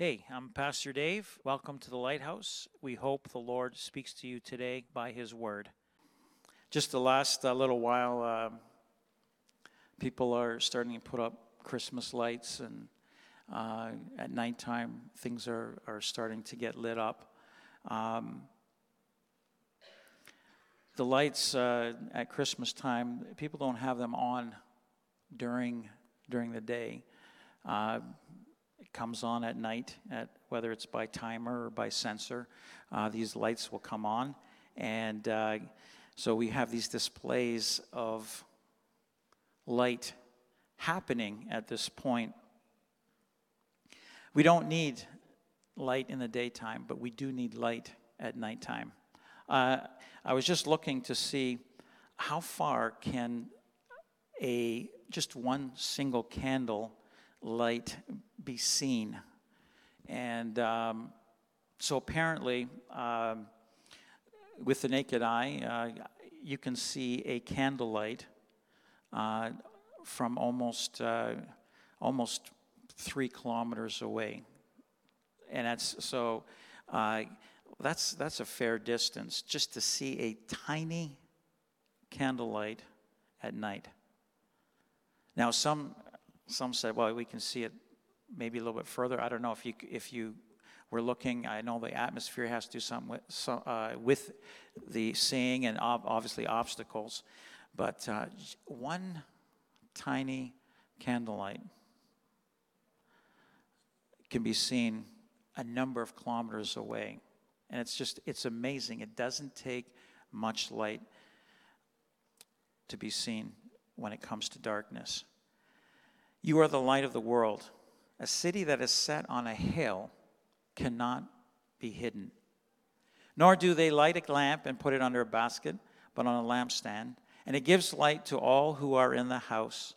Hey, I'm Pastor Dave. Welcome to the Lighthouse. We hope the Lord speaks to you today by His Word. Just the last little while, people are starting to put up Christmas lights, and at nighttime, things are starting to get lit up. The lights at Christmas time, people don't have them on during the day. Comes on at night, whether it's by timer or by sensor. These lights will come on, and so we have these displays of light happening at this point. We don't need light in the daytime, but we do need light at nighttime. I was just looking to see how far can just one single candle light be seen, and so apparently with the naked eye you can see a candlelight from almost 3 kilometers away, and that's a fair distance just to see a tiny candlelight at night. Now some said, well, we can see it maybe a little bit further. I don't know if you were looking. I know the atmosphere has to do something with the seeing and obviously obstacles. But one tiny candlelight can be seen a number of kilometers away. And it's amazing. It doesn't take much light to be seen when it comes to darkness. You are the light of the world. A city that is set on a hill cannot be hidden. Nor do they light a lamp and put it under a basket, but on a lampstand, and it gives light to all who are in the house.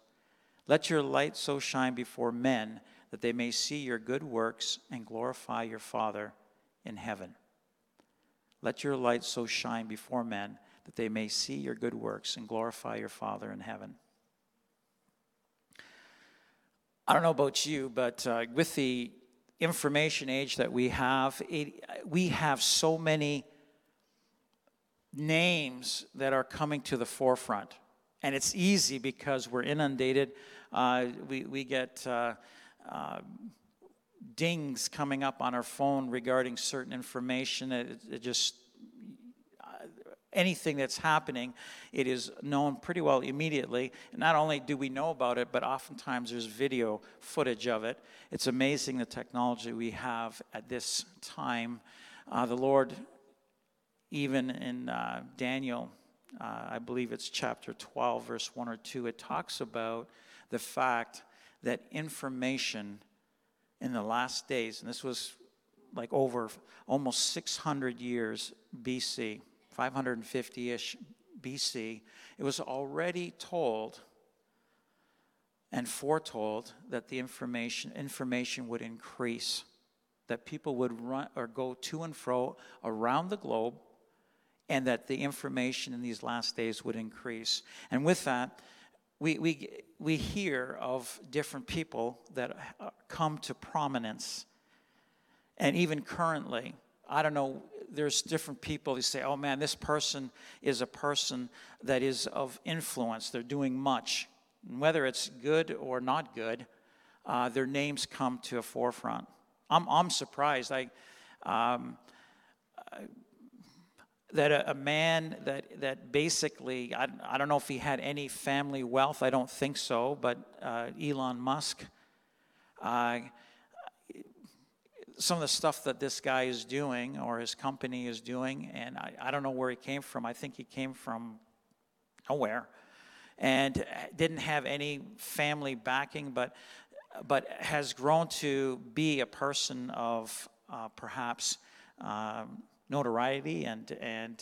Let your light so shine before men that they may see your good works and glorify your Father in heaven. Let your light so shine before men that they may see your good works and glorify your Father in heaven. I don't know about you, but with the information age that we have, we have so many names that are coming to the forefront. And it's easy because we're inundated. We get dings coming up on our phone regarding certain information. It just, anything that's happening, it is known pretty well immediately. And not only do we know about it, but oftentimes there's video footage of it. It's amazing the technology we have at this time. The Lord, even in Daniel, I believe it's chapter 12, verse 1 or 2, it talks about the fact that information in the last days, and this was like over almost 600 years BC, 550-ish BC, it was already told and foretold that the information would increase, that people would run or go to and fro around the globe, and that the information in these last days would increase. And with that, we hear of different people that come to prominence, and even currently, I don't know, there's different people who say, oh man, this person is a person that is of influence. They're doing much. And whether it's good or not good, their names come to a forefront. I'm surprised that a man that basically, I don't know if he had any family wealth. I don't think so, but Elon Musk, some of the stuff that this guy is doing or his company is doing, and I don't know where he came from. I think he came from nowhere and didn't have any family backing, but has grown to be a person of perhaps notoriety and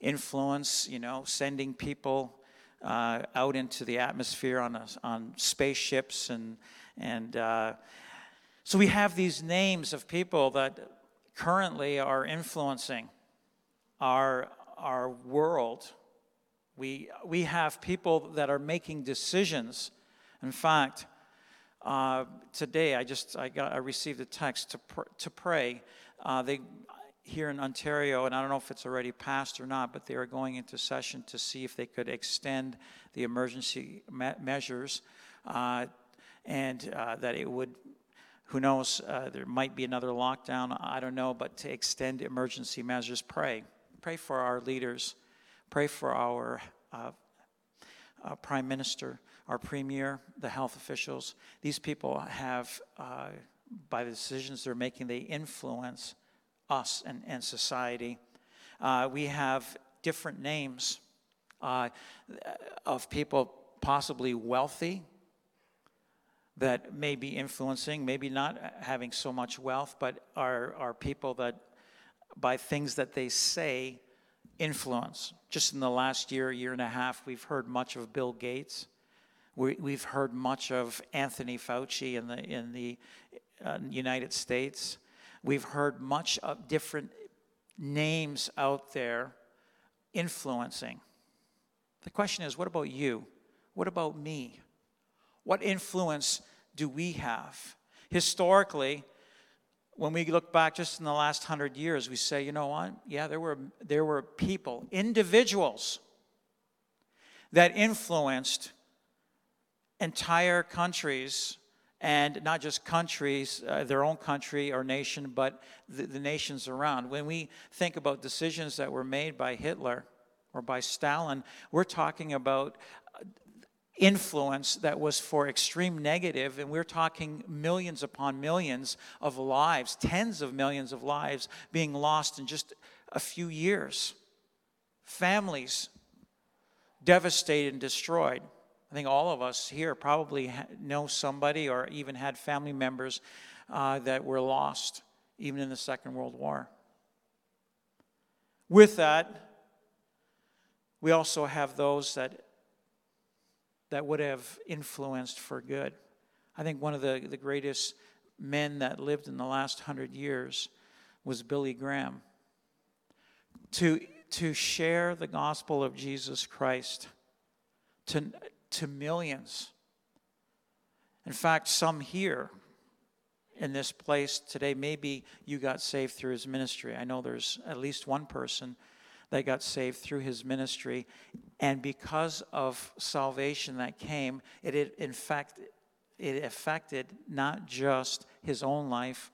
influence, sending people out into the atmosphere on spaceships and so we have these names of people that currently are influencing our world. We have people that are making decisions. In fact, Today, I received a text to pray. They here in Ontario, and I don't know if it's already passed or not, but they are going into session to see if they could extend the emergency measures, and that it would. Who knows? There might be another lockdown. I don't know, but to extend emergency measures, pray for our leaders, pray for our prime minister, our premier, the health officials. These people have, by the decisions they're making, they influence us and society. We have different names of people possibly wealthy that may be influencing, maybe not having so much wealth, but are people that, by things that they say, influence. Just in the last year and a half, we've heard much of Bill Gates. We've heard much of Anthony Fauci in the United States. We've heard much of different names out there influencing. The question is, what about you? What about me? What influence do we have? Historically, when we look back just in the last 100 years, we say, you know what? Yeah, there were people, individuals, that influenced entire countries, and not just countries, their own country or nation, but the nations around. When we think about decisions that were made by Hitler or by Stalin, we're talking about influence that was for extreme negative, and we're talking millions upon millions of lives, tens of millions of lives being lost in just a few years. Families devastated and destroyed. I think all of us here probably know somebody or even had family members that were lost, even in the Second World War. With that, we also have those that would have influenced for good. I think one of the greatest men that lived in the last 100 years was Billy Graham. To share the gospel of Jesus Christ to millions. In fact, some here in this place today, maybe you got saved through his ministry. I know there's at least one person that got saved through his ministry, and because of salvation that came, it affected not just his own life,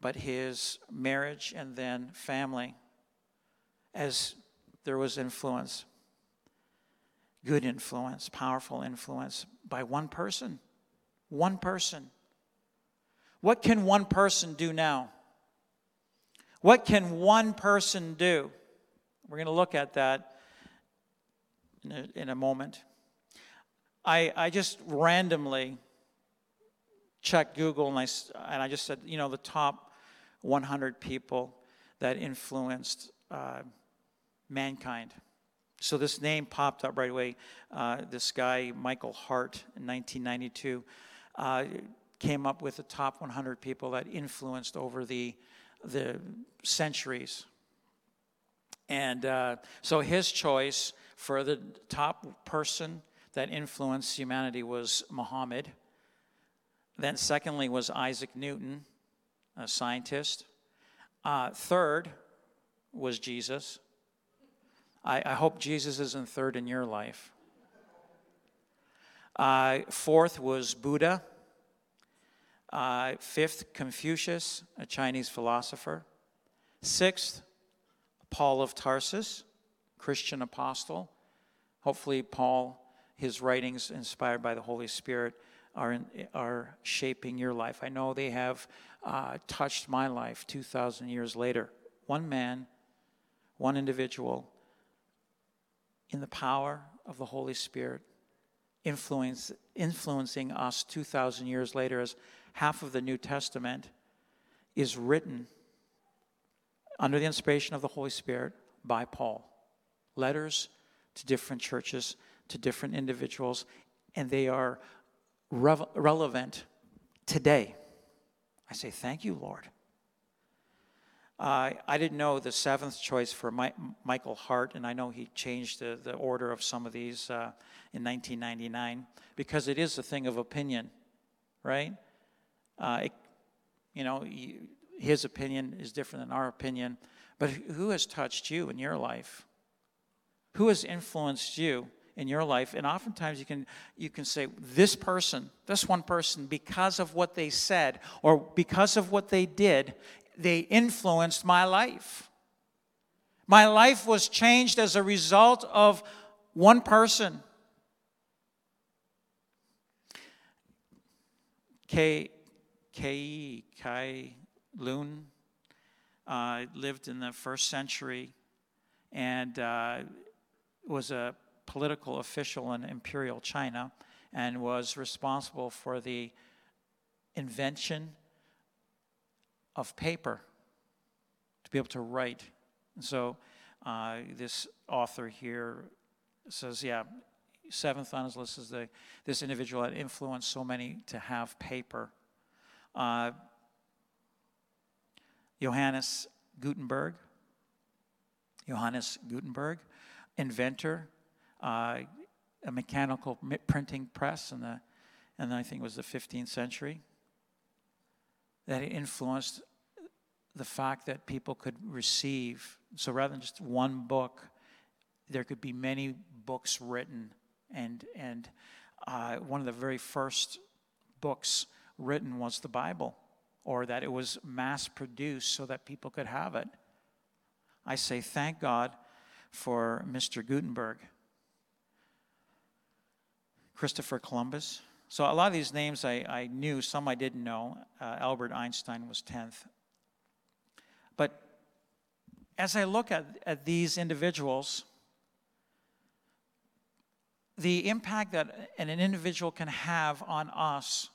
but his marriage and then family, as there was influence, good influence, powerful influence by one person. One person. What can one person do now? What can one person do? We're going to look at that in a moment. I just randomly checked Google and I just said, you know, the top 100 people that influenced mankind. So this name popped up right away. This guy, Michael Hart, in 1992, came up with the top 100 people that influenced over the centuries. And so his choice for the top person that influenced humanity was Muhammad. Then secondly was Isaac Newton, a scientist. Third was Jesus. I hope Jesus isn't third in your life. Fourth was Buddha. Fifth, Confucius, a Chinese philosopher. Sixth, Paul of Tarsus, Christian apostle. Hopefully Paul, his writings inspired by the Holy Spirit, are shaping your life. I know they have touched my life 2,000 years later. One man, one individual, in the power of the Holy Spirit, influencing us 2,000 years later, as half of the New Testament is written under the inspiration of the Holy Spirit by Paul. Letters to different churches, to different individuals, and they are relevant today. I say, thank you, Lord. I didn't know the seventh choice for Michael Hart, and I know he changed the order of some of these in 1999, because it is a thing of opinion. right? His opinion is different than our opinion. But who has touched you in your life? Who has influenced you in your life? And oftentimes you can say, this one person, because of what they said or because of what they did, they influenced my life. My life was changed as a result of one person. Cai Lun lived in the 1st century and was a political official in Imperial China and was responsible for the invention of paper to be able to write. So this author here says, 7th on his list is this individual that influenced so many to have paper. Johannes Gutenberg, inventor, a mechanical printing press and I think it was the 15th century, that influenced the fact that people could receive. So rather than just one book, there could be many books written. And one of the very first books written was the Bible, or that it was mass-produced so that people could have it. I say thank God for Mr. Gutenberg. Christopher Columbus. So a lot of these names I knew, some I didn't know. Albert Einstein was 10th. But as I look at these individuals, the impact that an individual can have on us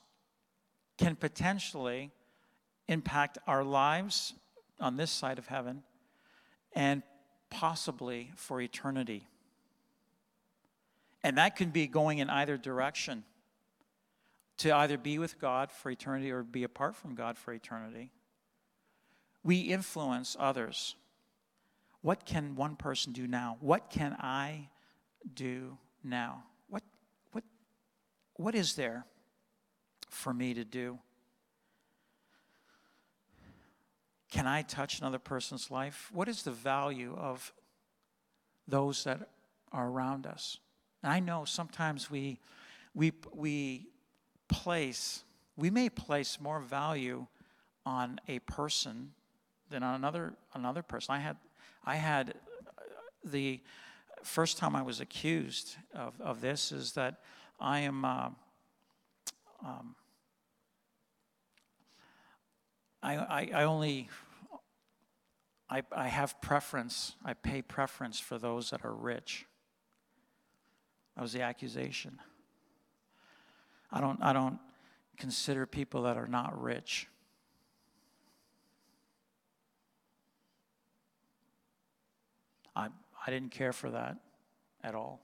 can potentially impact our lives on this side of heaven and possibly for eternity. And that can be going in either direction, to either be with God for eternity or be apart from God for eternity. We influence others. What can one person do now? What can I do now? What is there for me to do? Can I touch another person's life? What is the value of those that are around us? And I know sometimes we may place more value on a person than on another person. I had the first time I was accused of this is that I am I have preference. I pay preference for those that are rich. That was the accusation. I don't consider people that are not rich. I didn't care for that at all.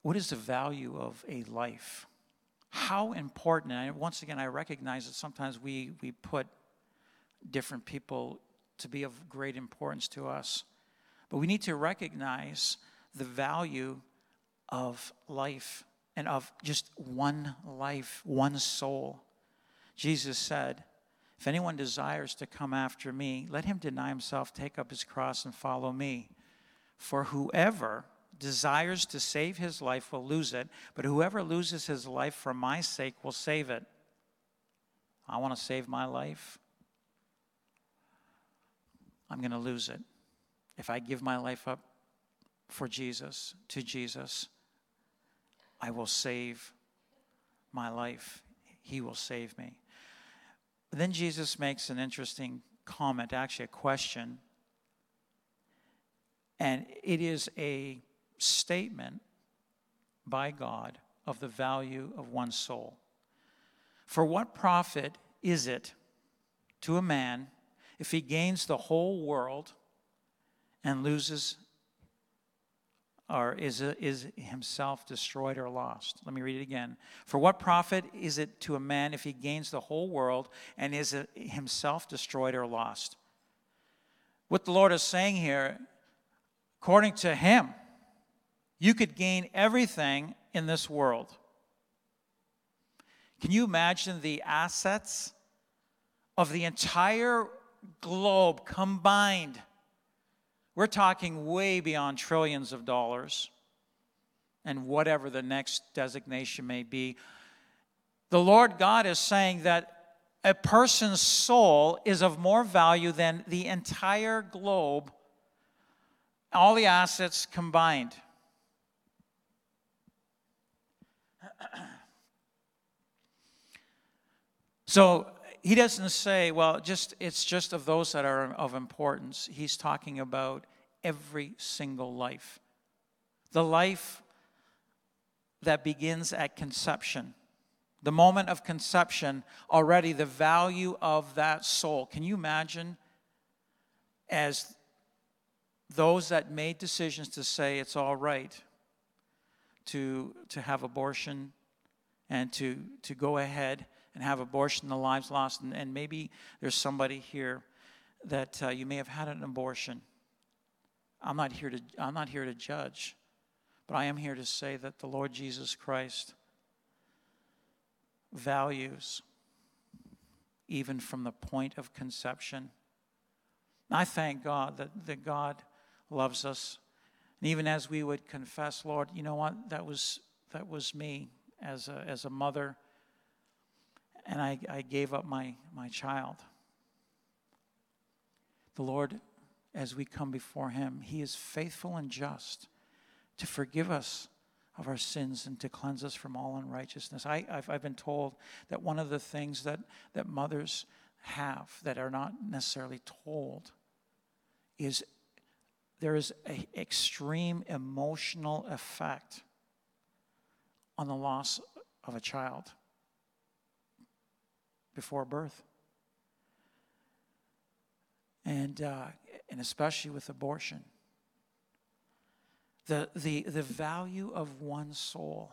What is the value of a life? How important, and once again, I recognize that sometimes we put different people to be of great importance to us, but we need to recognize the value of life and of just one life, one soul. Jesus said, "If anyone desires to come after me, let him deny himself, take up his cross, and follow me. For whoever desires to save his life will lose it, but whoever loses his life for my sake will save it." I want to save my life. I'm going to lose it. If I give my life up for Jesus, to Jesus, I will save my life. He will save me. Then Jesus makes an interesting comment, actually a question. And it is a statement by God of the value of one's soul. For what profit is it to a man if he gains the whole world and loses or is himself destroyed or lost? Let me read it again. For what profit is it to a man if he gains the whole world and is himself destroyed or lost? What the Lord is saying here, according to him, you could gain everything in this world. Can you imagine the assets of the entire globe combined? We're talking way beyond trillions of dollars and whatever the next designation may be. The Lord God is saying that a person's soul is of more value than the entire globe, all the assets combined. So he doesn't say, well, just it's just of those that are of importance. He's talking about every single life. The life that begins at conception. The moment of conception, already the value of that soul. Can you imagine as those that made decisions to say it's all right to have abortion and to go ahead and have abortion, the lives lost, and maybe there's somebody here that you may have had an abortion. I'm not here to judge, but I am here to say that the Lord Jesus Christ values even from the point of conception. And I thank God that God loves us, and even as we would confess, Lord, you know what? That was me as a mother. And I gave up my child. The Lord, as we come before him, he is faithful and just to forgive us of our sins and to cleanse us from all unrighteousness. I've been told that one of the things that mothers have that are not necessarily told is there is an extreme emotional effect on the loss of a child before birth, and especially with abortion, the value of one soul.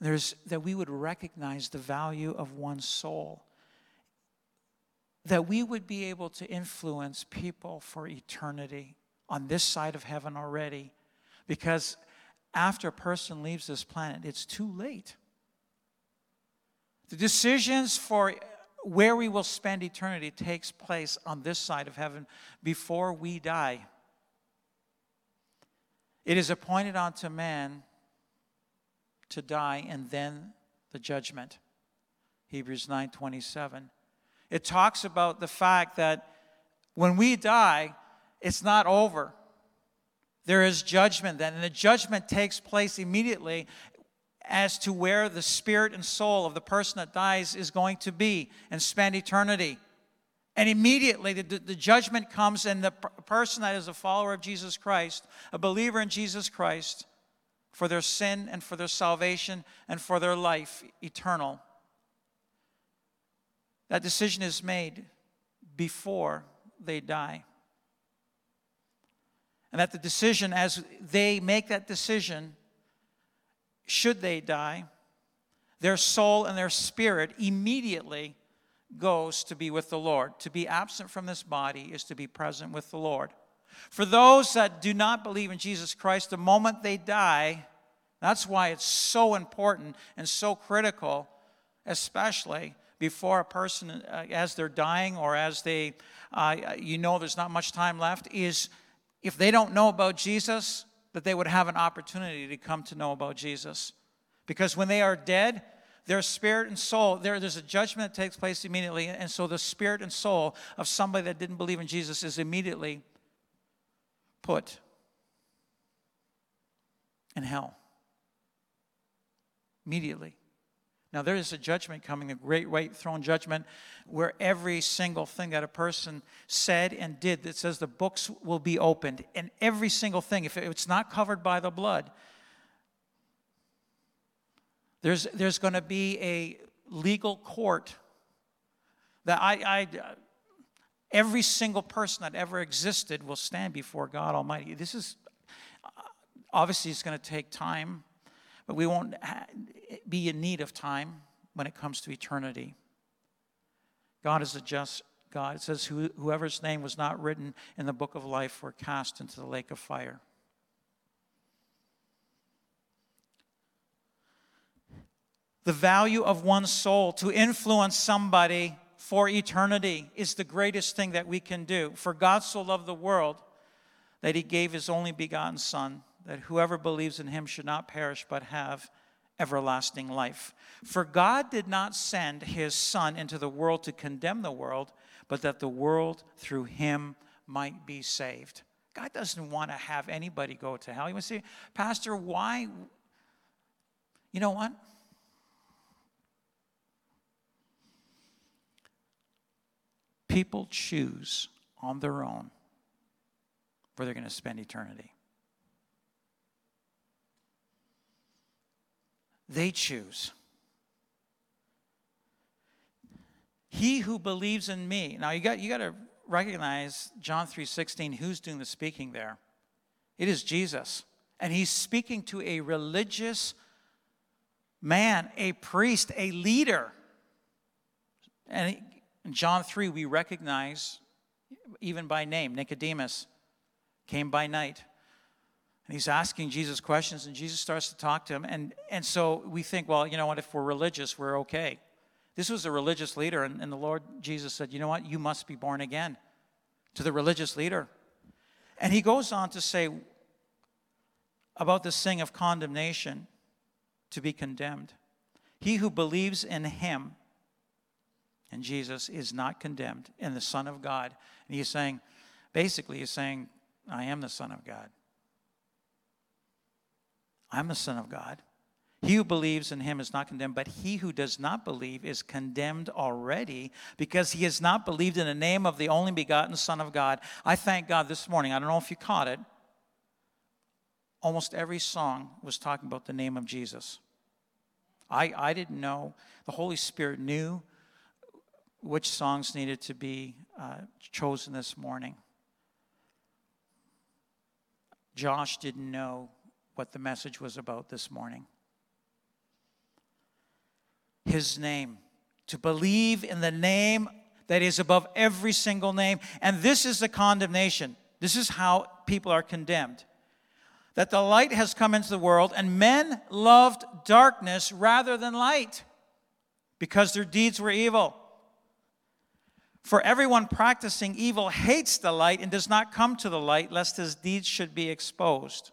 There's that we would recognize the value of one soul, that we would be able to influence people for eternity on this side of heaven already, because after a person leaves this planet, it's too late. The decisions for where we will spend eternity takes place on this side of heaven before we die. It is appointed unto man to die, and then the judgment. Hebrews 9:27. It talks about the fact that when we die, it's not over. There is judgment then, and the judgment takes place immediately as to where the spirit and soul of the person that dies is going to be and spend eternity. And immediately the judgment comes, and the person that is a follower of Jesus Christ, a believer in Jesus Christ, for their sin and for their salvation and for their life eternal, that decision is made before they die. And that the decision, as they make that decision, should they die, their soul and their spirit immediately goes to be with the Lord. To be absent from this body is to be present with the Lord. For those that do not believe in Jesus Christ, the moment they die, that's why it's so important and so critical, especially before a person, as they're dying or as they, there's not much time left, is if they don't know about Jesus, that they would have an opportunity to come to know about Jesus. Because when they are dead, their spirit and soul, there's a judgment that takes place immediately, and so the spirit and soul of somebody that didn't believe in Jesus is immediately put in hell. Immediately. Now there is a judgment coming, a great white throne judgment, where every single thing that a person said and did, that says the books will be opened. And every single thing, if it's not covered by the blood, there's going to be a legal court that every single person that ever existed will stand before God Almighty. This is, obviously it's going to take time, but we won't be in need of time when it comes to eternity. God is a just God. It says, whoever's name was not written in the book of life were cast into the lake of fire. The value of one's soul to influence somebody for eternity is the greatest thing that we can do. For God so loved the world that he gave his only begotten Son, that whoever believes in him should not perish but have everlasting life. For God did not send his Son into the world to condemn the world, but that the world through him might be saved. God doesn't want to have anybody go to hell. You want to say, Pastor, why? You know what? People choose on their own where they're going to spend eternity. They choose. He who believes in me. Now you got to recognize John 3:16. Who's doing the speaking there? It is Jesus, and he's speaking to a religious man, a priest, a leader. And in John 3, we recognize even by name. Nicodemus came by night. And he's asking Jesus questions, and Jesus starts to talk to him. And so we think, well, you know what, if we're religious, we're okay. This was a religious leader, and the Lord Jesus said, you know what, you must be born again, to the religious leader. And he goes on to say about this thing of condemnation, to be condemned. He who believes in him, and Jesus, is not condemned, and the Son of God. And he's saying, basically he's saying, I am the Son of God. I'm the Son of God. He who believes in him is not condemned, but he who does not believe is condemned already because he has not believed in the name of the only begotten Son of God. I thank God this morning. I don't know if you caught it. Almost every song was talking about the name of Jesus. I didn't know. The Holy Spirit knew which songs needed to be chosen this morning. Josh didn't know what the message was about this morning. His name. To believe in the name that is above every single name. And this is the condemnation. This is how people are condemned. That the light has come into the world, and men loved darkness rather than light, because their deeds were evil. For everyone practicing evil hates the light and does not come to the light, lest his deeds should be exposed.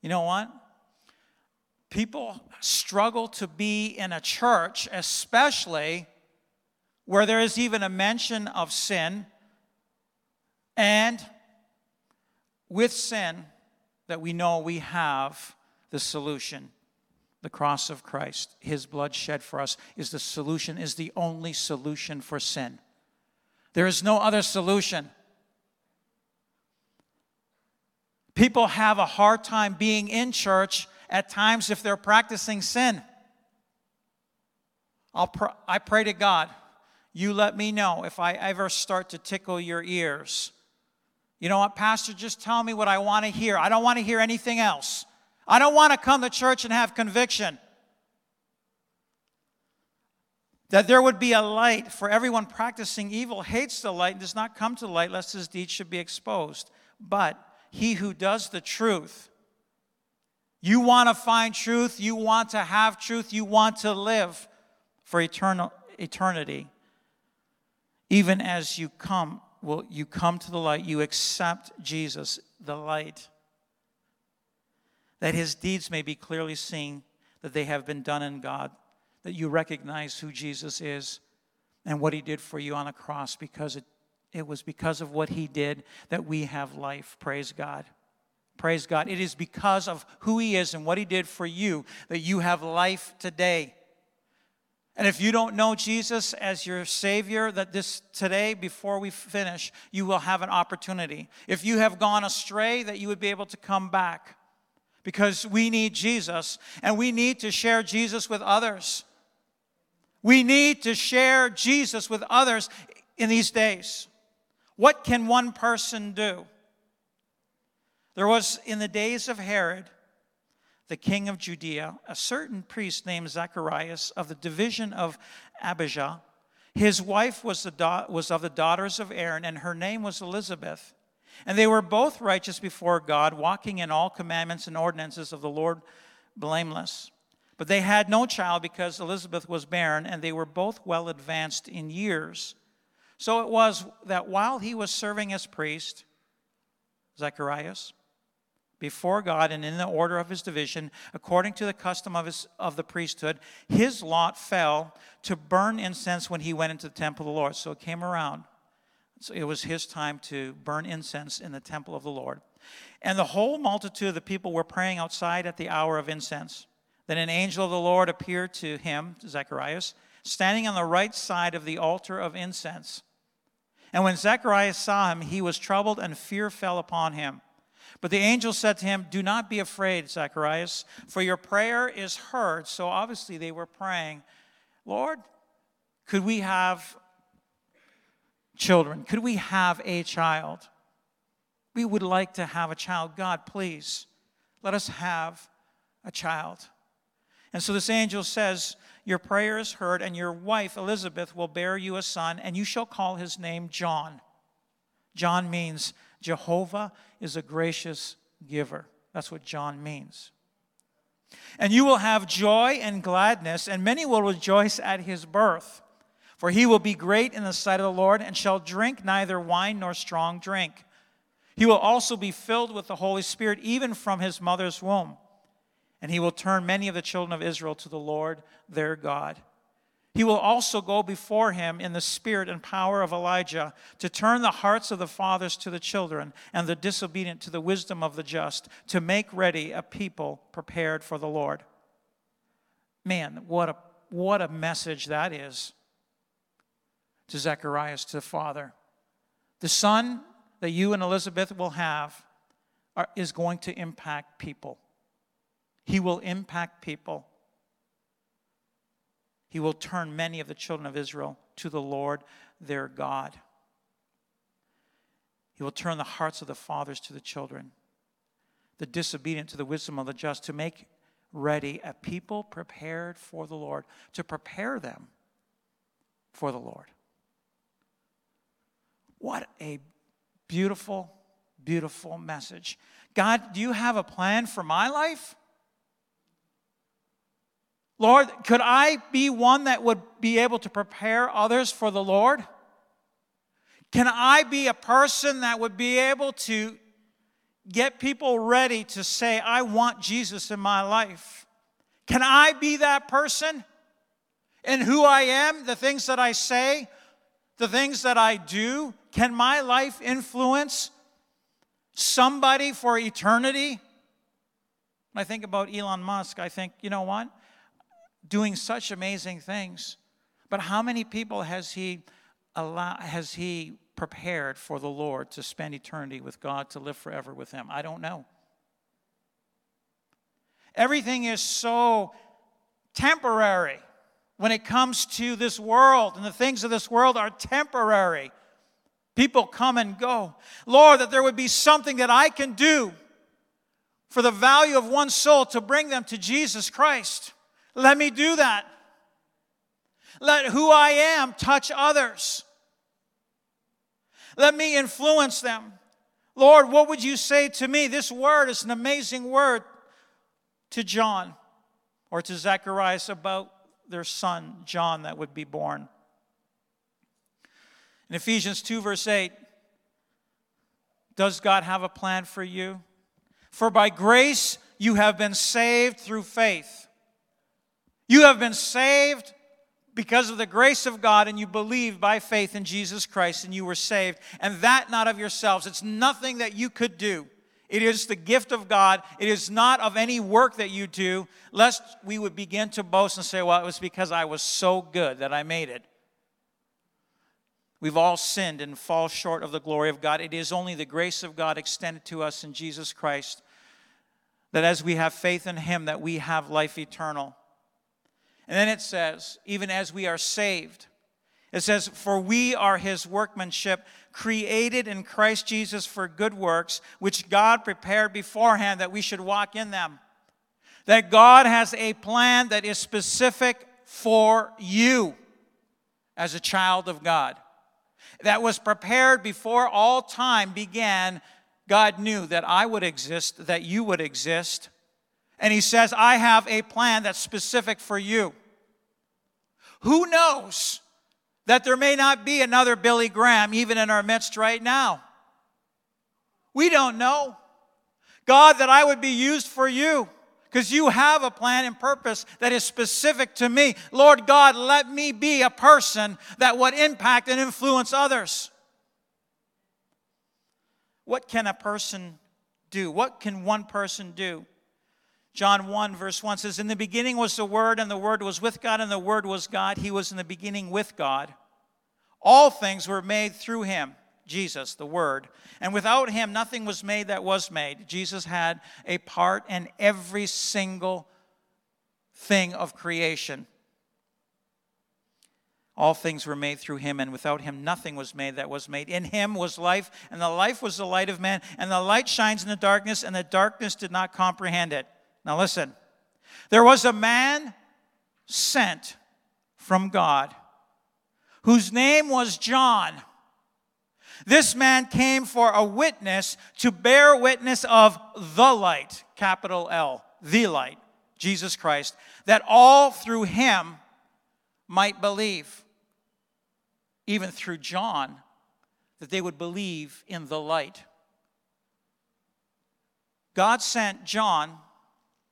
You know what? People struggle to be in a church, especially where there is even a mention of sin, and with sin that we know we have the solution. The cross of Christ, his blood shed for us, is the solution, is the only solution for sin. There is no other solution. People have a hard time being in church at times if they're practicing sin. I pray to God, you let me know if I ever start to tickle your ears. You know what, Pastor, just tell me what I want to hear. I don't want to hear anything else. I don't want to come to church and have conviction. That there would be a light, for everyone practicing evil hates the light and does not come to the light, lest his deeds should be exposed. But he who does the truth. You want to find truth. You want to have truth. You want to live for eternity. Even as you come to the light. You accept Jesus, the light. That his deeds may be clearly seen, that they have been done in God. That you recognize who Jesus is and what he did for you on a cross, because it was because of what he did that we have life. Praise God. Praise God. It is because of who he is and what he did for you that you have life today. And if you don't know Jesus as your Savior, that this today, before we finish, you will have an opportunity. If you have gone astray, that you would be able to come back. Because we need Jesus, and we need to share Jesus with others. We need to share Jesus with others in these days. What can one person do? There was, in the days of Herod, the king of Judea, a certain priest named Zacharias of the division of Abijah. His wife was of the daughters of Aaron, and her name was Elizabeth. And they were both righteous before God, walking in all commandments and ordinances of the Lord blameless. But they had no child because Elizabeth was barren, and they were both well advanced in years. So it was that while he was serving as priest, Zacharias, before God and in the order of his division, according to the custom of the priesthood, his lot fell to burn incense when he went into the temple of the Lord. So it came around. So it was his time to burn incense in the temple of the Lord. And the whole multitude of the people were praying outside at the hour of incense. Then an angel of the Lord appeared to him, to Zacharias, standing on the right side of the altar of incense. And when Zacharias saw him, he was troubled, and fear fell upon him. But the angel said to him, "Do not be afraid, Zacharias, for your prayer is heard." So obviously they were praying, "Lord, could we have children? Could we have a child? We would like to have a child. God, please, let us have a child." And so this angel says, "Your prayer is heard, and your wife, Elizabeth, will bear you a son, and you shall call his name John." John means Jehovah is a gracious giver. That's what John means. "And you will have joy and gladness, and many will rejoice at his birth. For he will be great in the sight of the Lord, and shall drink neither wine nor strong drink. He will also be filled with the Holy Spirit, even from his mother's womb. And he will turn many of the children of Israel to the Lord their God. He will also go before him in the spirit and power of Elijah, to turn the hearts of the fathers to the children, and the disobedient to the wisdom of the just, to make ready a people prepared for the Lord." Man, what a message that is to Zacharias, to the father. The son that you and Elizabeth will have is going to impact people. He will impact people. He will turn many of the children of Israel to the Lord their God. He will turn the hearts of the fathers to the children, the disobedient to the wisdom of the just, to make ready a people prepared for the Lord, to prepare them for the Lord. What a beautiful, beautiful message. God, do you have a plan for my life? Lord, could I be one that would be able to prepare others for the Lord? Can I be a person that would be able to get people ready to say, "I want Jesus in my life"? Can I be that person in who I am, the things that I say, the things that I do? Can my life influence somebody for eternity? When I think about Elon Musk, I think, you know what? Doing such amazing things, but how many people has he prepared for the Lord to spend eternity with God, to live forever with him? I don't know. Everything is so temporary when it comes to this world, and the things of this world are temporary. People come and go. Lord, that there would be something that I can do for the value of one soul to bring them to Jesus Christ. Let me do that. Let who I am touch others. Let me influence them. Lord, what would you say to me? This word is an amazing word to John, or to Zacharias, about their son, John, that would be born. In Ephesians 2, verse 8, does God have a plan for you? "For by grace you have been saved through faith." You have been saved because of the grace of God, and you believed by faith in Jesus Christ, and you were saved. And that not of yourselves. It's nothing that you could do. It is the gift of God. It is not of any work that you do, lest we would begin to boast and say, "Well, it was because I was so good that I made it." We've all sinned and fall short of the glory of God. It is only the grace of God extended to us in Jesus Christ, that as we have faith in him, that we have life eternal. And then it says, even as we are saved, it says, "For we are his workmanship, created in Christ Jesus for good works, which God prepared beforehand that we should walk in them." That God has a plan that is specific for you as a child of God, that was prepared before all time began. God knew that I would exist, that you would exist, And he says, I have a plan that's specific for you. Who knows that there may not be another Billy Graham even in our midst right now? We don't know. God, that I would be used for you, because you have a plan and purpose that is specific to me. Lord God, let me be a person that would impact and influence others. What can a person do? What can one person do? John 1 verse 1 says, in the beginning was the Word, and the Word was with God, and the Word was God. He was in the beginning with God. All things were made through him, Jesus, the Word. And without him, nothing was made that was made. Jesus had a part in every single thing of creation. All things were made through him, and without him nothing was made that was made. In him was life, and the life was the light of man. And the light shines in the darkness, and the darkness did not comprehend it. Now listen. There was a man sent from God, whose name was John. This man came for a witness, to bear witness of the light, capital L, the light, Jesus Christ, that all through him might believe. Even through John, that they would believe in the light. God sent John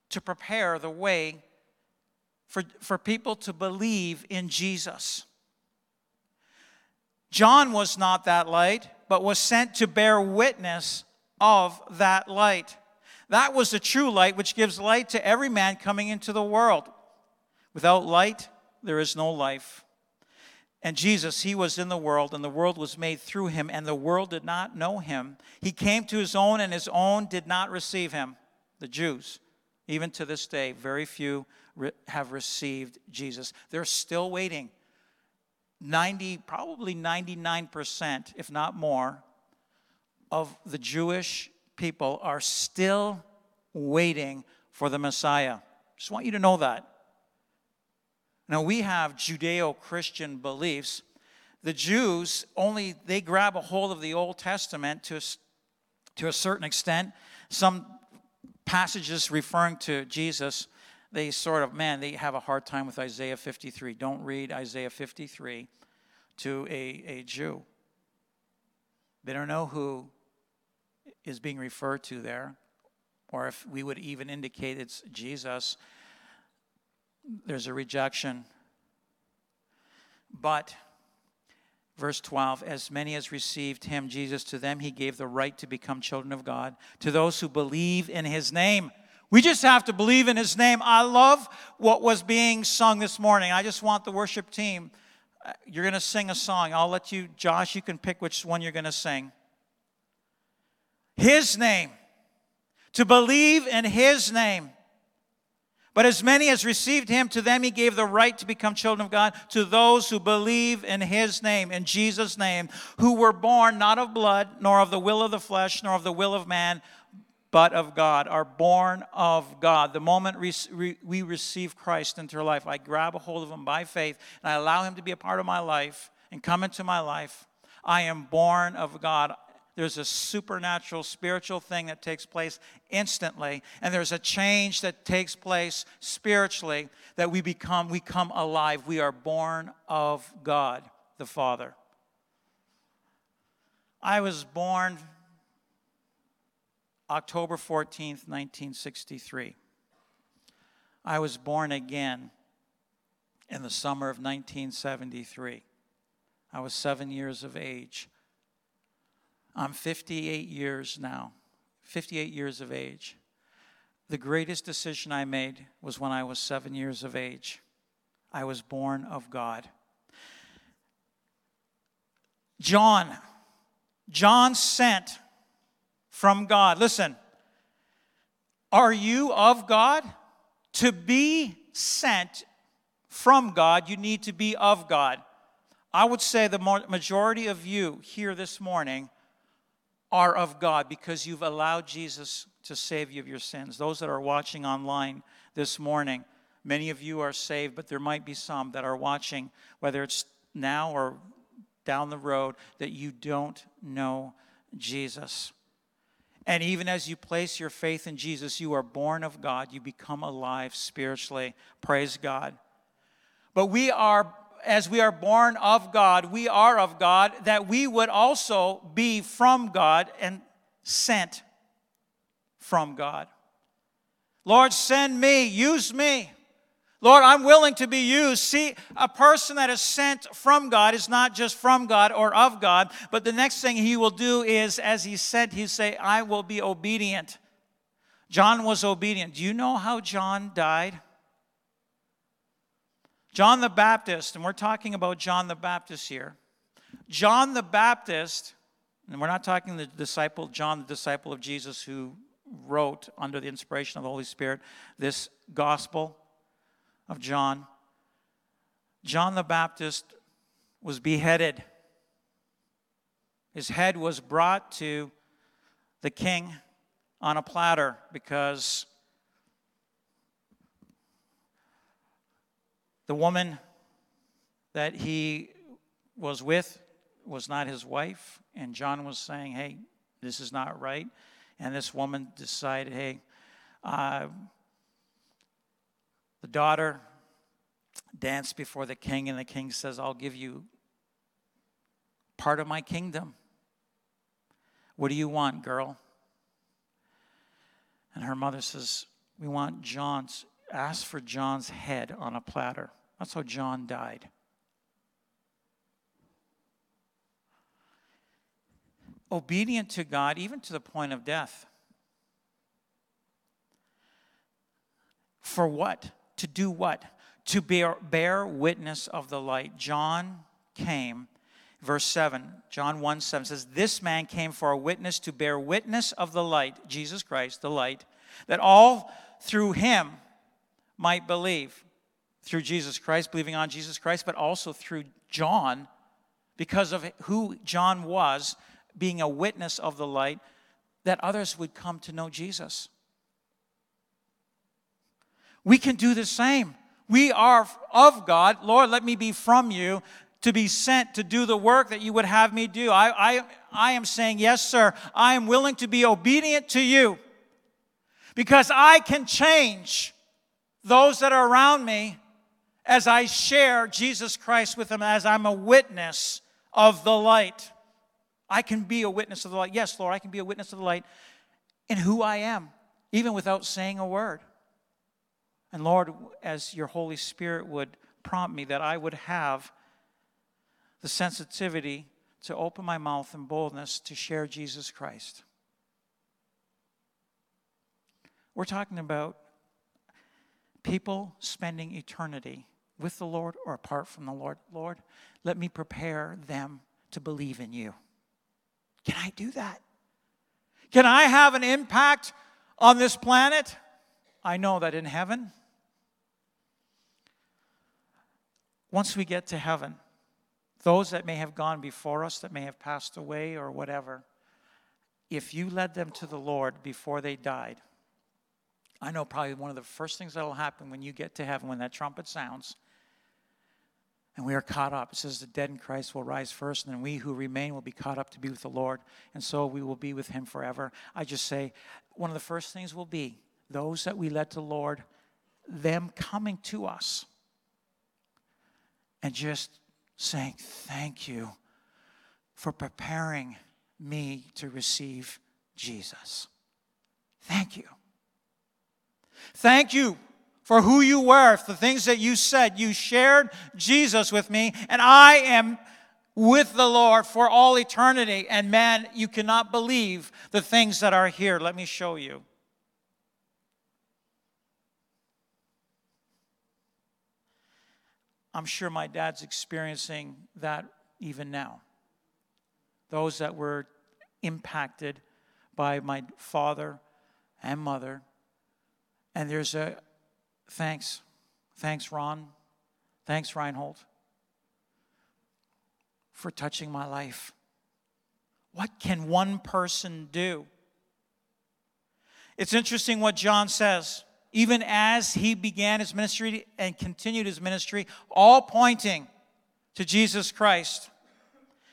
to prepare the way for people to believe in Jesus. John was not that light, but was sent to bear witness of that light. That was the true light, which gives light to every man coming into the world. Without light, there is no life. And Jesus, he was in the world, and the world was made through him, and the world did not know him. He came to his own, and his own did not receive him. The Jews, even to this day, very few have received Jesus. They're still waiting. Probably 99%, if not more, of the Jewish people are still waiting for the Messiah. Just want you to know that. Now, we have Judeo-Christian beliefs. The Jews, they grab a hold of the Old Testament to a certain extent. Some passages referring to Jesus, they have a hard time with Isaiah 53. Don't read Isaiah 53 to a Jew. They don't know who is being referred to there, or if we would even indicate it's Jesus. There's a rejection. But verse 12, as many as received him, Jesus, to them he gave the right to become children of God, to those who believe in his name. We just have to believe in his name. I love what was being sung this morning. I just want the worship team. You're going to sing a song. I'll let you, Josh, you can pick which one you're going to sing. His name. To believe in his name. But as many as received him, to them he gave the right to become children of God, to those who believe in his name, in Jesus' name, who were born not of blood, nor of the will of the flesh, nor of the will of man, but of God, are born of God. The moment we receive Christ into our life, I grab a hold of him by faith, and I allow him to be a part of my life and come into my life. I am born of God. There's a supernatural, spiritual thing that takes place instantly. And there's a change that takes place spiritually, that we come alive. We are born of God, the Father. I was born October 14th, 1963. I was born again in the summer of 1973. I was 7 years of age. I'm 58 years now, 58 years of age. The greatest decision I made was when I was 7 years of age. I was born of God. John sent from God. Listen, are you of God? To be sent from God, you need to be of God. I would say the majority of you here this morning are of God, because you've allowed Jesus to save you of your sins. Those that are watching online this morning, many of you are saved, but there might be some that are watching, whether it's now or down the road, that you don't know Jesus. And even as you place your faith in Jesus, you are born of God. You become alive spiritually. Praise God. But we are, as we are born of God, we are of God, that we would also be from God and sent from God. Lord, send me. Use me. Lord, I'm willing to be used. See, a person that is sent from God is not just from God or of God, but the next thing he will do is, as he's sent, he'll say, I will be obedient. John was obedient. Do you know how John died? John the Baptist, and we're talking about John the Baptist here. John the Baptist, and we're not talking the disciple, John, the disciple of Jesus, who wrote under the inspiration of the Holy Spirit this gospel of John. John the Baptist was beheaded. His head was brought to the king on a platter because the woman that he was with was not his wife, and John was saying, hey, this is not right. And this woman decided, hey, the daughter danced before the king, and the king says, I'll give you part of my kingdom. What do you want, girl? And her mother says, we want John's, ask for John's head on a platter. That's how John died. Obedient to God, even to the point of death. For what? To do what? To bear witness of the light. John came, verse 7, John 1:7 says, this man came for a witness to bear witness of the light, Jesus Christ, the light, that all through him might believe. Through Jesus Christ, believing on Jesus Christ, but also through John, because of who John was, being a witness of the light, that others would come to know Jesus. We can do the same. We are of God. Lord, let me be from you to be sent to do the work that you would have me do. I am saying, yes, sir, I am willing to be obedient to you because I can change those that are around me as I share Jesus Christ with them, as I'm a witness of the light. I can be a witness of the light. Yes, Lord, I can be a witness of the light in who I am, even without saying a word. And Lord, as your Holy Spirit would prompt me, that I would have the sensitivity to open my mouth in boldness to share Jesus Christ. We're talking about people spending eternity with the Lord or apart from the Lord. Lord, let me prepare them to believe in you. Can I do that? Can I have an impact on this planet? I know that in heaven, once we get to heaven, those that may have gone before us, that may have passed away or whatever, if you led them to the Lord before they died, I know probably one of the first things that will happen when you get to heaven, when that trumpet sounds, and we are caught up. It says the dead in Christ will rise first, and then we who remain will be caught up to be with the Lord, and so we will be with him forever. I just say, one of the first things will be, those that we led to the Lord, them coming to us and just saying, thank you for preparing me to receive Jesus. Thank you. Thank you for who you were, for the things that you said. You shared Jesus with me, and I am with the Lord for all eternity. And man, you cannot believe the things that are here. Let me show you. I'm sure my dad's experiencing that even now. Those that were impacted by my father and mother. And there's a thanks. Thanks, Ron. Thanks, Reinhold, for touching my life. What can one person do? It's interesting what John says. Even as he began his ministry and continued his ministry, all pointing to Jesus Christ.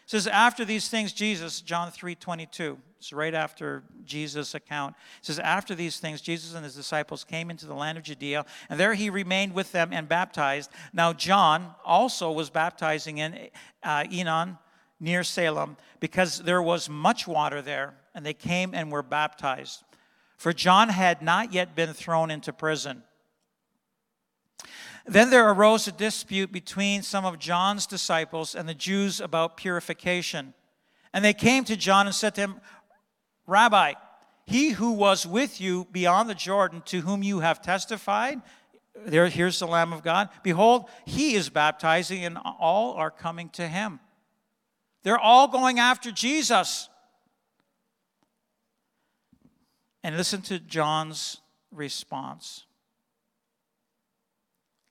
It says, after these things, Jesus, John 3:22 It's right after Jesus' account. It says, after these things, Jesus and his disciples came into the land of Judea, and there he remained with them and baptized. Now John also was baptizing in Enon, near Salem, because there was much water there, and they came and were baptized. For John had not yet been thrown into prison. Then there arose a dispute between some of John's disciples and the Jews about purification. And they came to John and said to him, Rabbi, he who was with you beyond the Jordan, to whom you have testified, here's the Lamb of God. Behold, he is baptizing, and all are coming to him. They're all going after Jesus. And listen to John's response.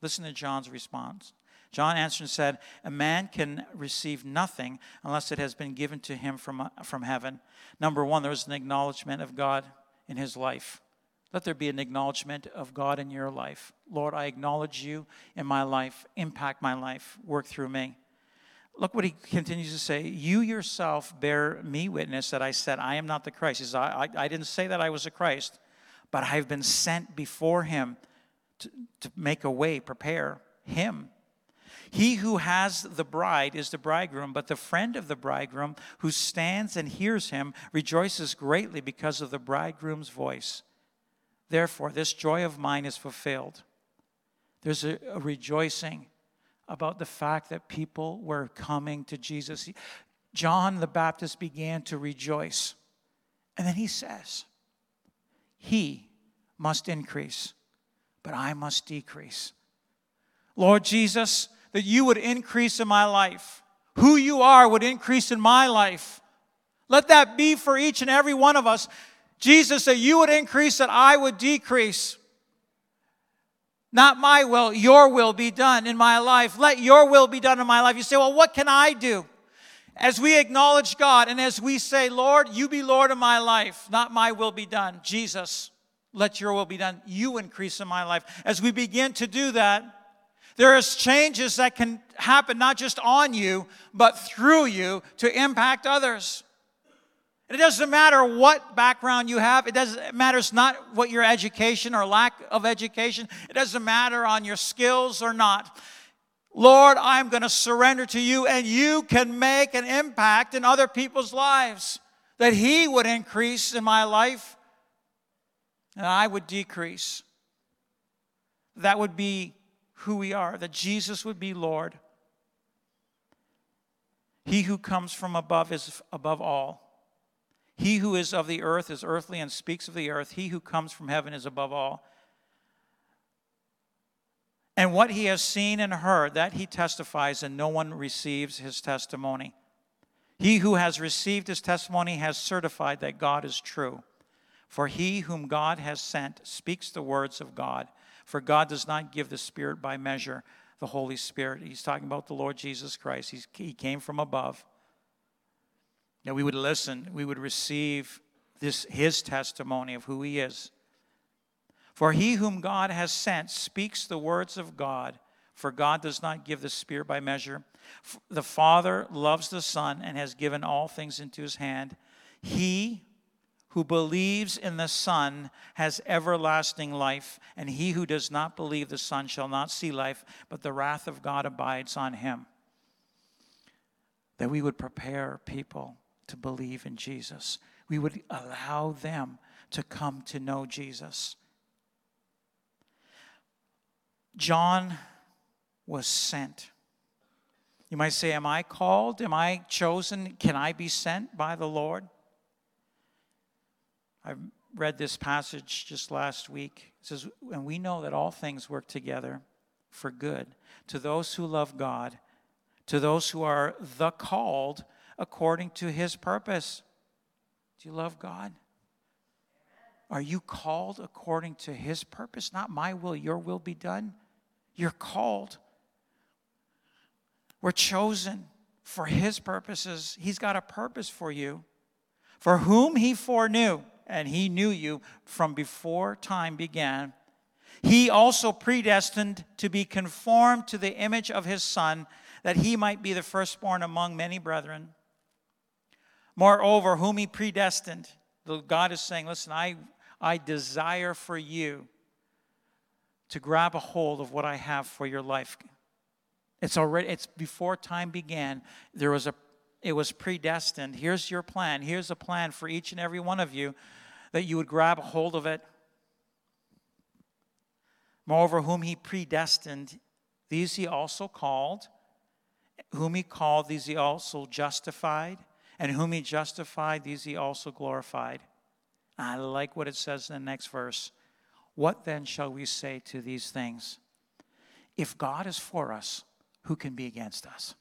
Listen to John's response. John answered and said, a man can receive nothing unless it has been given to him from heaven. Number one, there was an acknowledgement of God in his life. Let there be an acknowledgement of God in your life. Lord, I acknowledge you in my life. Impact my life. Work through me. Look what he continues to say. You yourself bear me witness that I said, I am not the Christ. He says, I didn't say that I was the Christ, but I've been sent before him to make a way, prepare him. He who has the bride is the bridegroom, but the friend of the bridegroom who stands and hears him rejoices greatly because of the bridegroom's voice. Therefore, this joy of mine is fulfilled. There's a rejoicing about the fact that people were coming to Jesus. John the Baptist began to rejoice. And then he says, he must increase, but I must decrease. Lord Jesus, that you would increase in my life. Who you are would increase in my life. Let that be for each and every one of us. Jesus, that you would increase, that I would decrease. Not my will, your will be done in my life. Let your will be done in my life. You say, well, what can I do? As we acknowledge God and as we say, Lord, you be Lord of my life, not my will be done. Jesus, let your will be done. You increase in my life. As we begin to do that, there is changes that can happen not just on you, but through you to impact others. It doesn't matter what background you have. It matters not what your education or lack of education. It doesn't matter on your skills or not. Lord, I'm going to surrender to you, and you can make an impact in other people's lives. That he would increase in my life, and I would decrease. That would be who we are, that Jesus would be Lord. He who comes from above is above all. He who is of the earth is earthly and speaks of the earth. He who comes from heaven is above all. And what he has seen and heard, that he testifies, and no one receives his testimony. He who has received his testimony has certified that God is true. For he whom God has sent speaks the words of God. For God does not give the Spirit by measure, the Holy Spirit. He's talking about the Lord Jesus Christ. He came from above. Now we would listen. We would receive his testimony of who he is. For he whom God has sent speaks the words of God. For God does not give the Spirit by measure. The Father loves the Son and has given all things into his hand. He who believes in the Son has everlasting life, and he who does not believe the Son shall not see life, but the wrath of God abides on him. That we would prepare people to believe in Jesus. We would allow them to come to know Jesus. John was sent. You might say, am I called? Am I chosen? Can I be sent by the Lord? I read this passage just last week. It says, and we know that all things work together for good to those who love God, to those who are the called according to his purpose. Do you love God? Are you called according to his purpose? Not my will, your will be done. You're called. We're chosen for his purposes. He's got a purpose for you. For whom he foreknew, and he knew you from before time began, he also predestined to be conformed to the image of his Son, that he might be the firstborn among many brethren. Moreover, whom he predestined, God is saying, listen, I desire for you to grab a hold of what I have for your life. It's before time began. It was predestined. Here's your plan. Here's a plan for each and every one of you that you would grab a hold of it. Moreover, whom he predestined, these he also called. Whom he called, these he also justified. And whom he justified, these he also glorified. I like what it says in the next verse. What then shall we say to these things? If God is for us, who can be against us?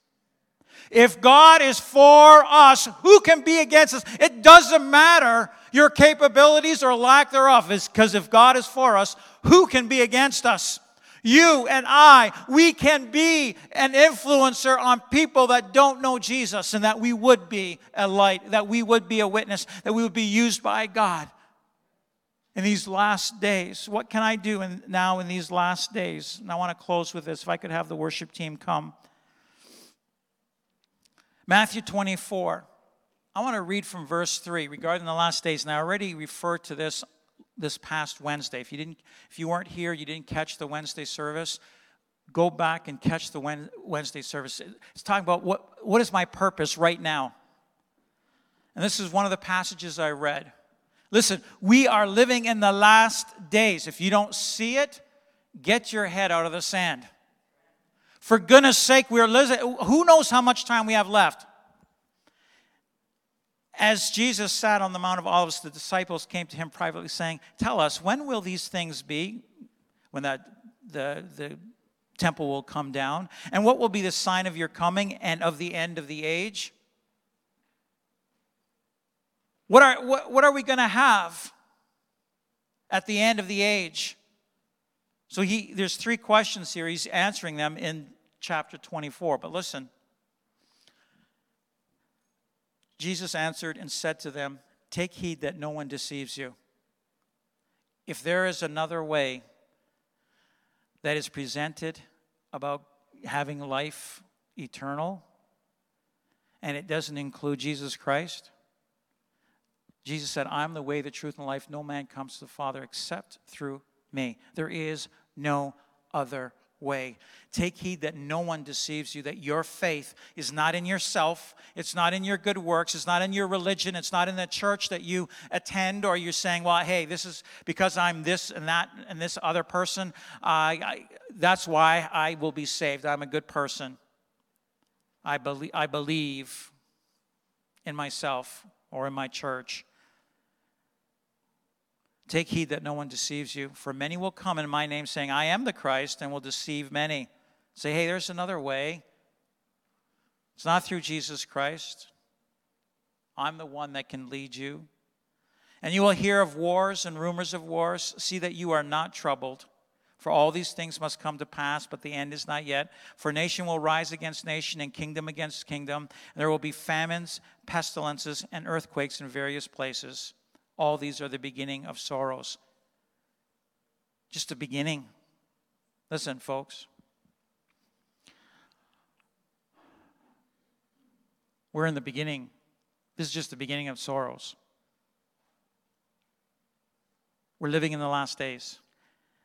If God is for us, who can be against us? It doesn't matter your capabilities or lack thereof, because if God is for us, who can be against us? You and I, we can be an influencer on people that don't know Jesus, and that we would be a light, that we would be a witness, that we would be used by God in these last days. What can I do now in these last days? And I want to close with this. If I could have the worship team come. Matthew 24. I want to read from verse 3 regarding the last days. And I already referred to this past Wednesday. If you weren't here, you didn't catch the Wednesday service, go back and catch the Wednesday service. It's talking about what is my purpose right now. And this is one of the passages I read. Listen, we are living in the last days. If you don't see it, get your head out of the sand. For goodness sake, who knows how much time we have left? As Jesus sat on the Mount of Olives, the disciples came to him privately saying, tell us, when will these things be? When the temple will come down? And what will be the sign of your coming and of the end of the age? What are we going to have at the end of the age? So there's three questions here. He's answering them in chapter 24. But listen. Jesus answered and said to them, take heed that no one deceives you. If there is another way that is presented about having life eternal, and it doesn't include Jesus Christ, Jesus said, I'm the way, the truth, and life. No man comes to the Father except through me. There is no other way. Take heed that no one deceives you, that your faith is not in yourself, it's not in your good works, it's not in your religion, it's not in the church that you attend, or you're saying, well, hey, this is because I'm this and that and this other person, that's why I will be saved. I'm a good person. I believe in myself or in my church. Take heed that no one deceives you, for many will come in my name saying, I am the Christ, and will deceive many. Say, hey, there's another way. It's not through Jesus Christ. I'm the one that can lead you. And you will hear of wars and rumors of wars. See that you are not troubled, for all these things must come to pass, but the end is not yet. For nation will rise against nation, and kingdom against kingdom. And there will be famines, pestilences, and earthquakes in various places. All these are the beginning of sorrows. Just the beginning. Listen, folks. We're in the beginning. This is just the beginning of sorrows. We're living in the last days.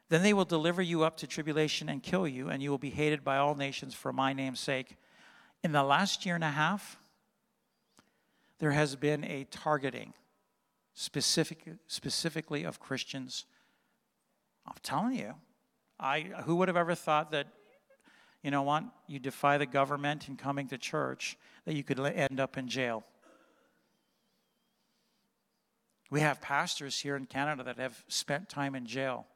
Then they will deliver you up to tribulation and kill you, and you will be hated by all nations for my name's sake. In the last year and a half, there has been a targeting. Specifically of Christians. I'm telling you, who would have ever thought that, you know what, you defy the government in coming to church, that you could end up in jail. We have pastors here in Canada that have spent time in jail.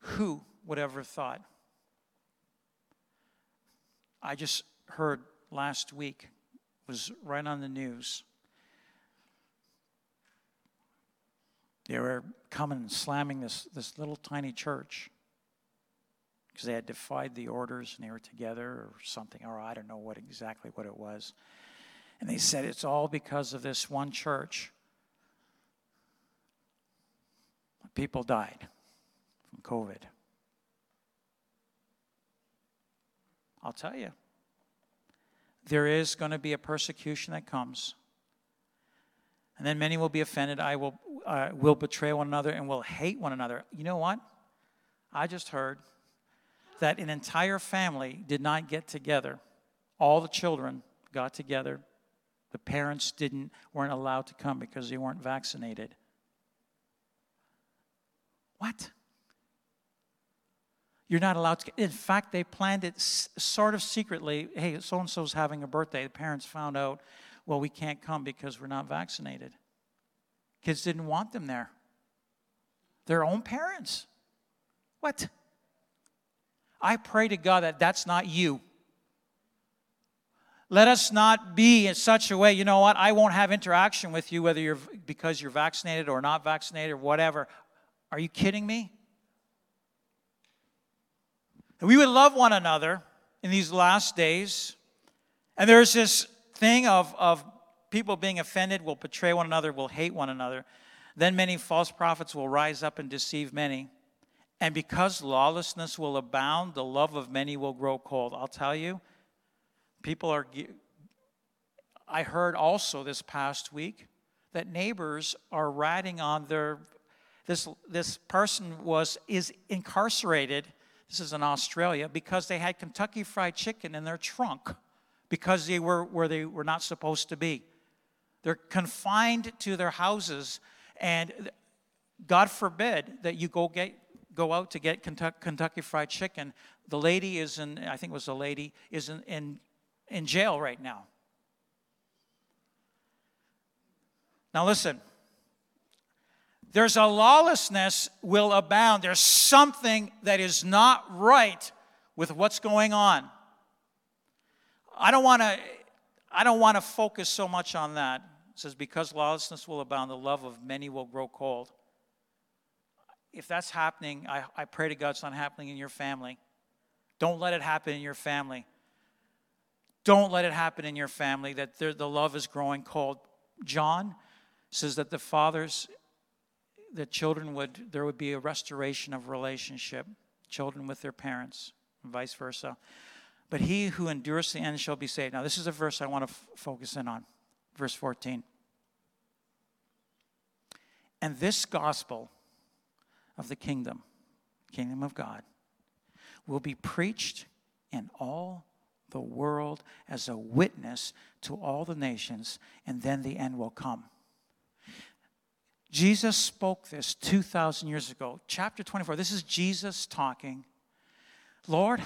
Who would ever thought? I just heard last week, was right on the news. They were coming and slamming this little tiny church because they had defied the orders and they were together or something, or I don't know exactly what it was. And they said it's all because of this one church. People died from COVID. I'll tell you. There is going to be a persecution that comes. And then many will be offended. I will betray one another and will hate one another. You know what? I just heard that an entire family did not get together. All the children got together. The parents weren't allowed to come because they weren't vaccinated. What? You're not allowed to. In fact, they planned it sort of secretly. Hey, so-and-so's having a birthday. The parents found out, well, we can't come because we're not vaccinated. Kids didn't want them there. Their own parents. What? I pray to God that that's not you. Let us not be in such a way, you know what, I won't have interaction with you whether because you're vaccinated or not vaccinated or whatever. Are you kidding me? We would love one another in these last days. And there's this thing of people being offended will betray one another, will hate one another. Then many false prophets will rise up and deceive many. And because lawlessness will abound, the love of many will grow cold. I'll tell you, I heard also this past week that neighbors are ratting on this person is incarcerated, this is in Australia, because they had Kentucky Fried Chicken in their trunk because they were where they were not supposed to be. They're confined to their houses, and God forbid that you go out to get Kentucky Fried Chicken. The lady is in jail right now. Now listen, there's a lawlessness will abound. There's something that is not right with what's going on. I don't want to focus so much on that. It says, because lawlessness will abound, the love of many will grow cold. If that's happening, I pray to God it's not happening in your family. Don't let it happen in your family. Don't let it happen in your family that the love is growing cold. John says that there would be a restoration of relationship, children with their parents, and vice versa. But he who endures to the end shall be saved. Now, this is a verse I want to focus in on, verse 14. And this gospel of the kingdom of God, will be preached in all the world as a witness to all the nations, and then the end will come. Jesus spoke this 2,000 years ago. Chapter 24, this is Jesus talking. Lord,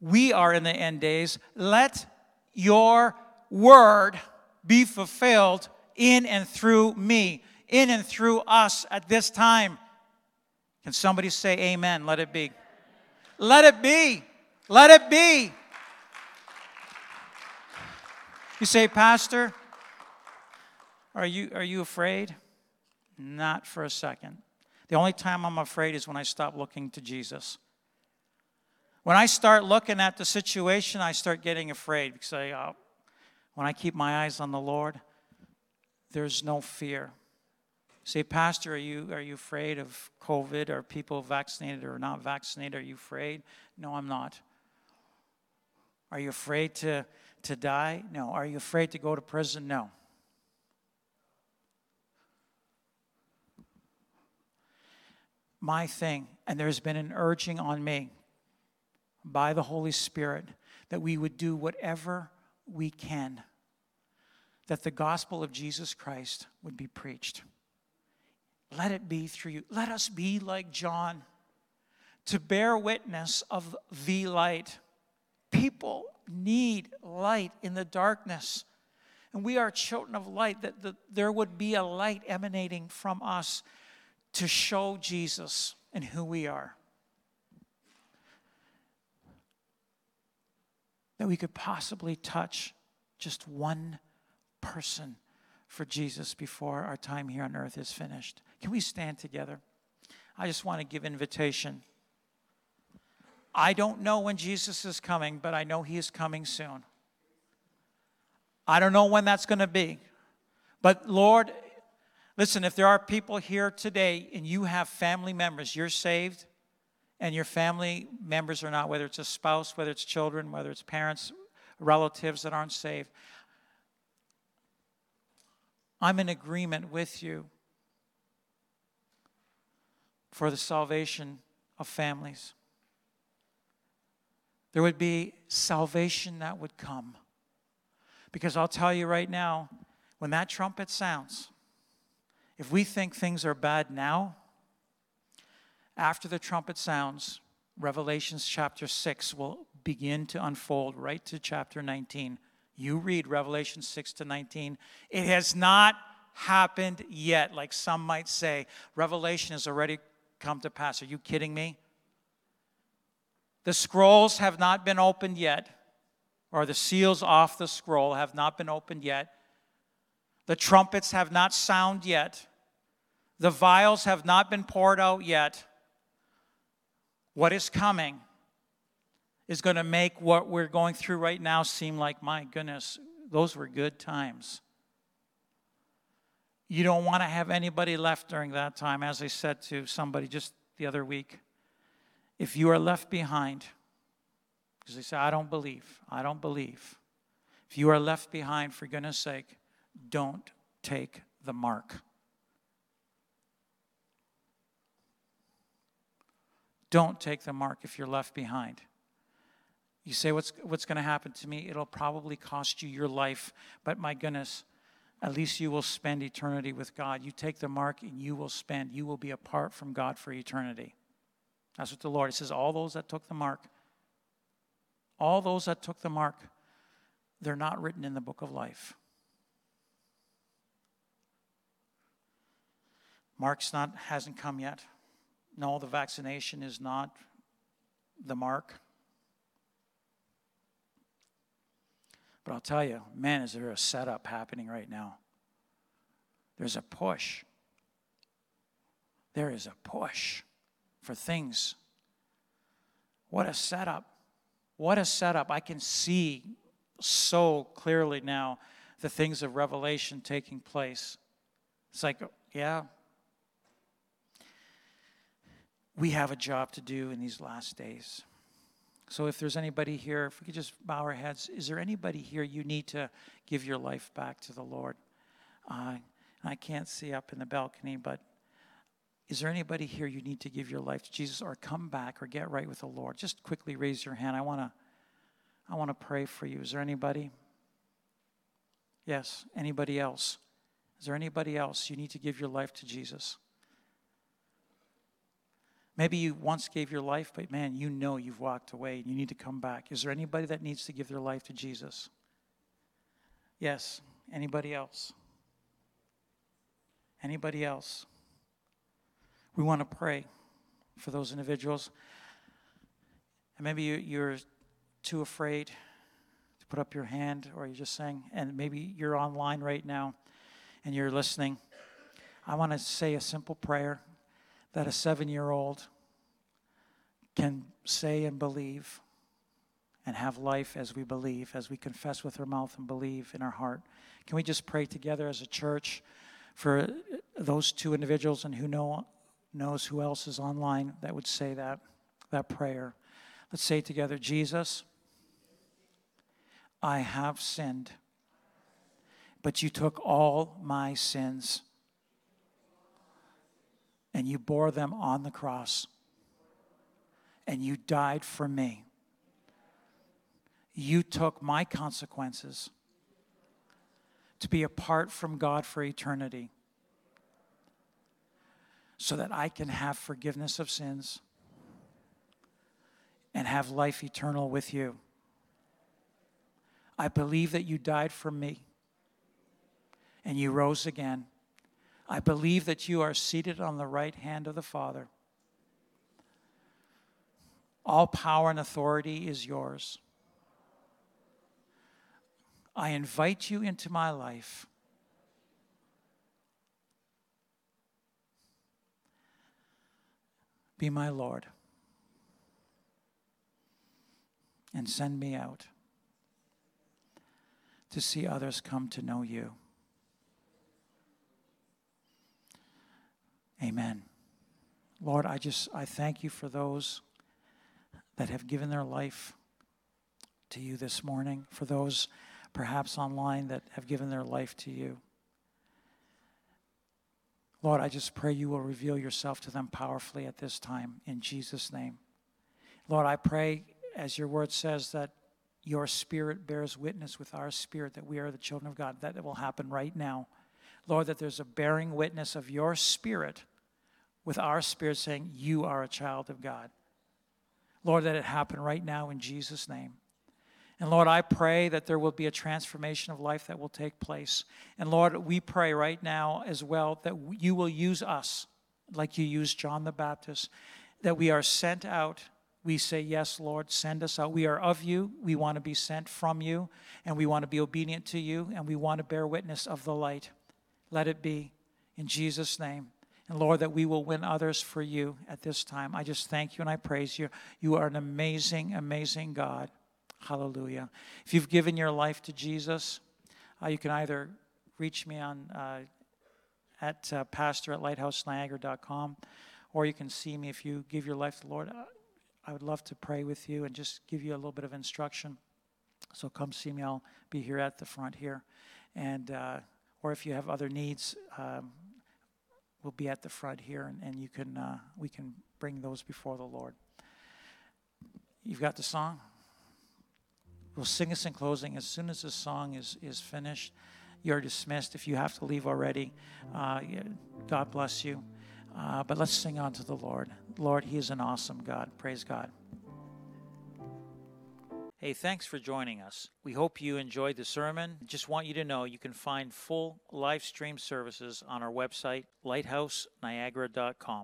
we are in the end days. Let your word be fulfilled in and through me, in and through us at this time. Can somebody say amen? Let it be. Let it be. Let it be. You say, Pastor, are you afraid? Not for a second. The only time I'm afraid is when I stop looking to Jesus. When I start looking at the situation, I start getting afraid because when I keep my eyes on the Lord, there's no fear. You say, Pastor, are you afraid of COVID? Are people vaccinated or not vaccinated? Are you afraid? No, I'm not. Are you afraid to die? No. Are you afraid to go to prison? No. My thing, and there's been an urging on me by the Holy Spirit that we would do whatever we can, that the gospel of Jesus Christ would be preached. Let it be through you. Let us be like John to bear witness of the light. People need light in the darkness. And we are children of light, that there would be a light emanating from us to show Jesus and who we are. That we could possibly touch just one person for Jesus before our time here on earth is finished. Can we stand together? I just want to give invitation. I don't know when Jesus is coming, but I know he is coming soon. I don't know when that's going to be. But Lord, listen, if there are people here today and you have family members, you're saved, and your family members or not, whether it's a spouse, whether it's children, whether it's parents, relatives that aren't saved, I'm in agreement with you for the salvation of families. There would be salvation that would come. Because I'll tell you right now, when that trumpet sounds, if we think things are bad now, after the trumpet sounds, Revelation chapter 6 will begin to unfold right to chapter 19. You read Revelation 6 to 19. It has not happened yet, like some might say. Revelation has already come to pass. Are you kidding me? The scrolls have not been opened yet, or the seals off the scroll have not been opened yet. The trumpets have not sounded yet. The vials have not been poured out yet. What is coming is going to make what we're going through right now seem like, my goodness, those were good times. You don't want to have anybody left during that time. As I said to somebody just the other week, if you are left behind, because they say, I don't believe. If you are left behind, for goodness sake, don't take the mark. Don't take the mark if you're left behind. You say, what's going to happen to me? It'll probably cost you your life, but my goodness, at least you will spend eternity with God. You take the mark and you will be apart from God for eternity. That's what the Lord, it says, all those that took the mark, they're not written in the book of life. Mark's hasn't come yet. No, the vaccination is not the mark. But I'll tell you, man, is there a setup happening right now? There's a push. There is a push for things. What a setup. I can see so clearly now the things of Revelation taking place. It's like, yeah, we have a job to do in these last days. So if there's anybody here, if we could just bow our heads, is there anybody here you need to give your life back to the Lord? I can't see up in the balcony, but is there anybody here you need to give your life to Jesus or come back or get right with the Lord? Just quickly raise your hand. I want to pray for you. Is there anybody? Yes, anybody else? Is there anybody else you need to give your life to Jesus? Maybe you once gave your life, but man, you know you've walked away and you need to come back. Is there anybody that needs to give their life to Jesus? Yes. Anybody else? Anybody else? We want to pray for those individuals. And maybe you're too afraid to put up your hand, or you're just saying, and maybe you're online right now and you're listening. I want to say a simple prayer that a 7-year-old can say and believe and have life as we believe, as we confess with our mouth and believe in our heart. Can we just pray together as a church for those two individuals and who knows who else is online that would say that prayer? Let's say together, Jesus, I have sinned, but you took all my sins and you bore them on the cross, and you died for me. You took my consequences to be apart from God for eternity so that I can have forgiveness of sins and have life eternal with you. I believe that you died for me, and you rose again. I believe that you are seated on the right hand of the Father. All power and authority is yours. I invite you into my life. Be my Lord. And send me out to see others come to know you. Amen. Lord, I thank you for those that have given their life to you this morning, for those perhaps online that have given their life to you. Lord, I just pray you will reveal yourself to them powerfully at this time, in Jesus' name. Lord, I pray, as your word says, that your spirit bears witness with our spirit that we are the children of God, that it will happen right now. Lord, that there's a bearing witness of your spirit with our spirit saying, you are a child of God. Lord, that it happen right now in Jesus' name. And Lord, I pray that there will be a transformation of life that will take place. And Lord, we pray right now as well that you will use us like you used John the Baptist, that we are sent out. We say, yes, Lord, send us out. We are of you. We want to be sent from you, and we want to be obedient to you, and we want to bear witness of the light. Let it be in Jesus' name. And Lord, that we will win others for you at this time. I just thank you and I praise you. You are an amazing, amazing God. Hallelujah. If you've given your life to Jesus, you can either reach me on at pastor@lighthouseNiagara.com, or you can see me if you give your life to the Lord. I would love to pray with you and just give you a little bit of instruction. So come see me. I'll be here at the front here. And or if you have other needs, we'll be at the front here, and you can we can bring those before the Lord. You've got the song? We'll sing this in closing. As soon as this song is finished, you're dismissed. If you have to leave already, God bless you. But let's sing on to the Lord. Lord, he is an awesome God. Praise God. Hey, thanks for joining us. We hope you enjoyed the sermon. Just want you to know you can find full live stream services on our website, lighthouseniagara.com.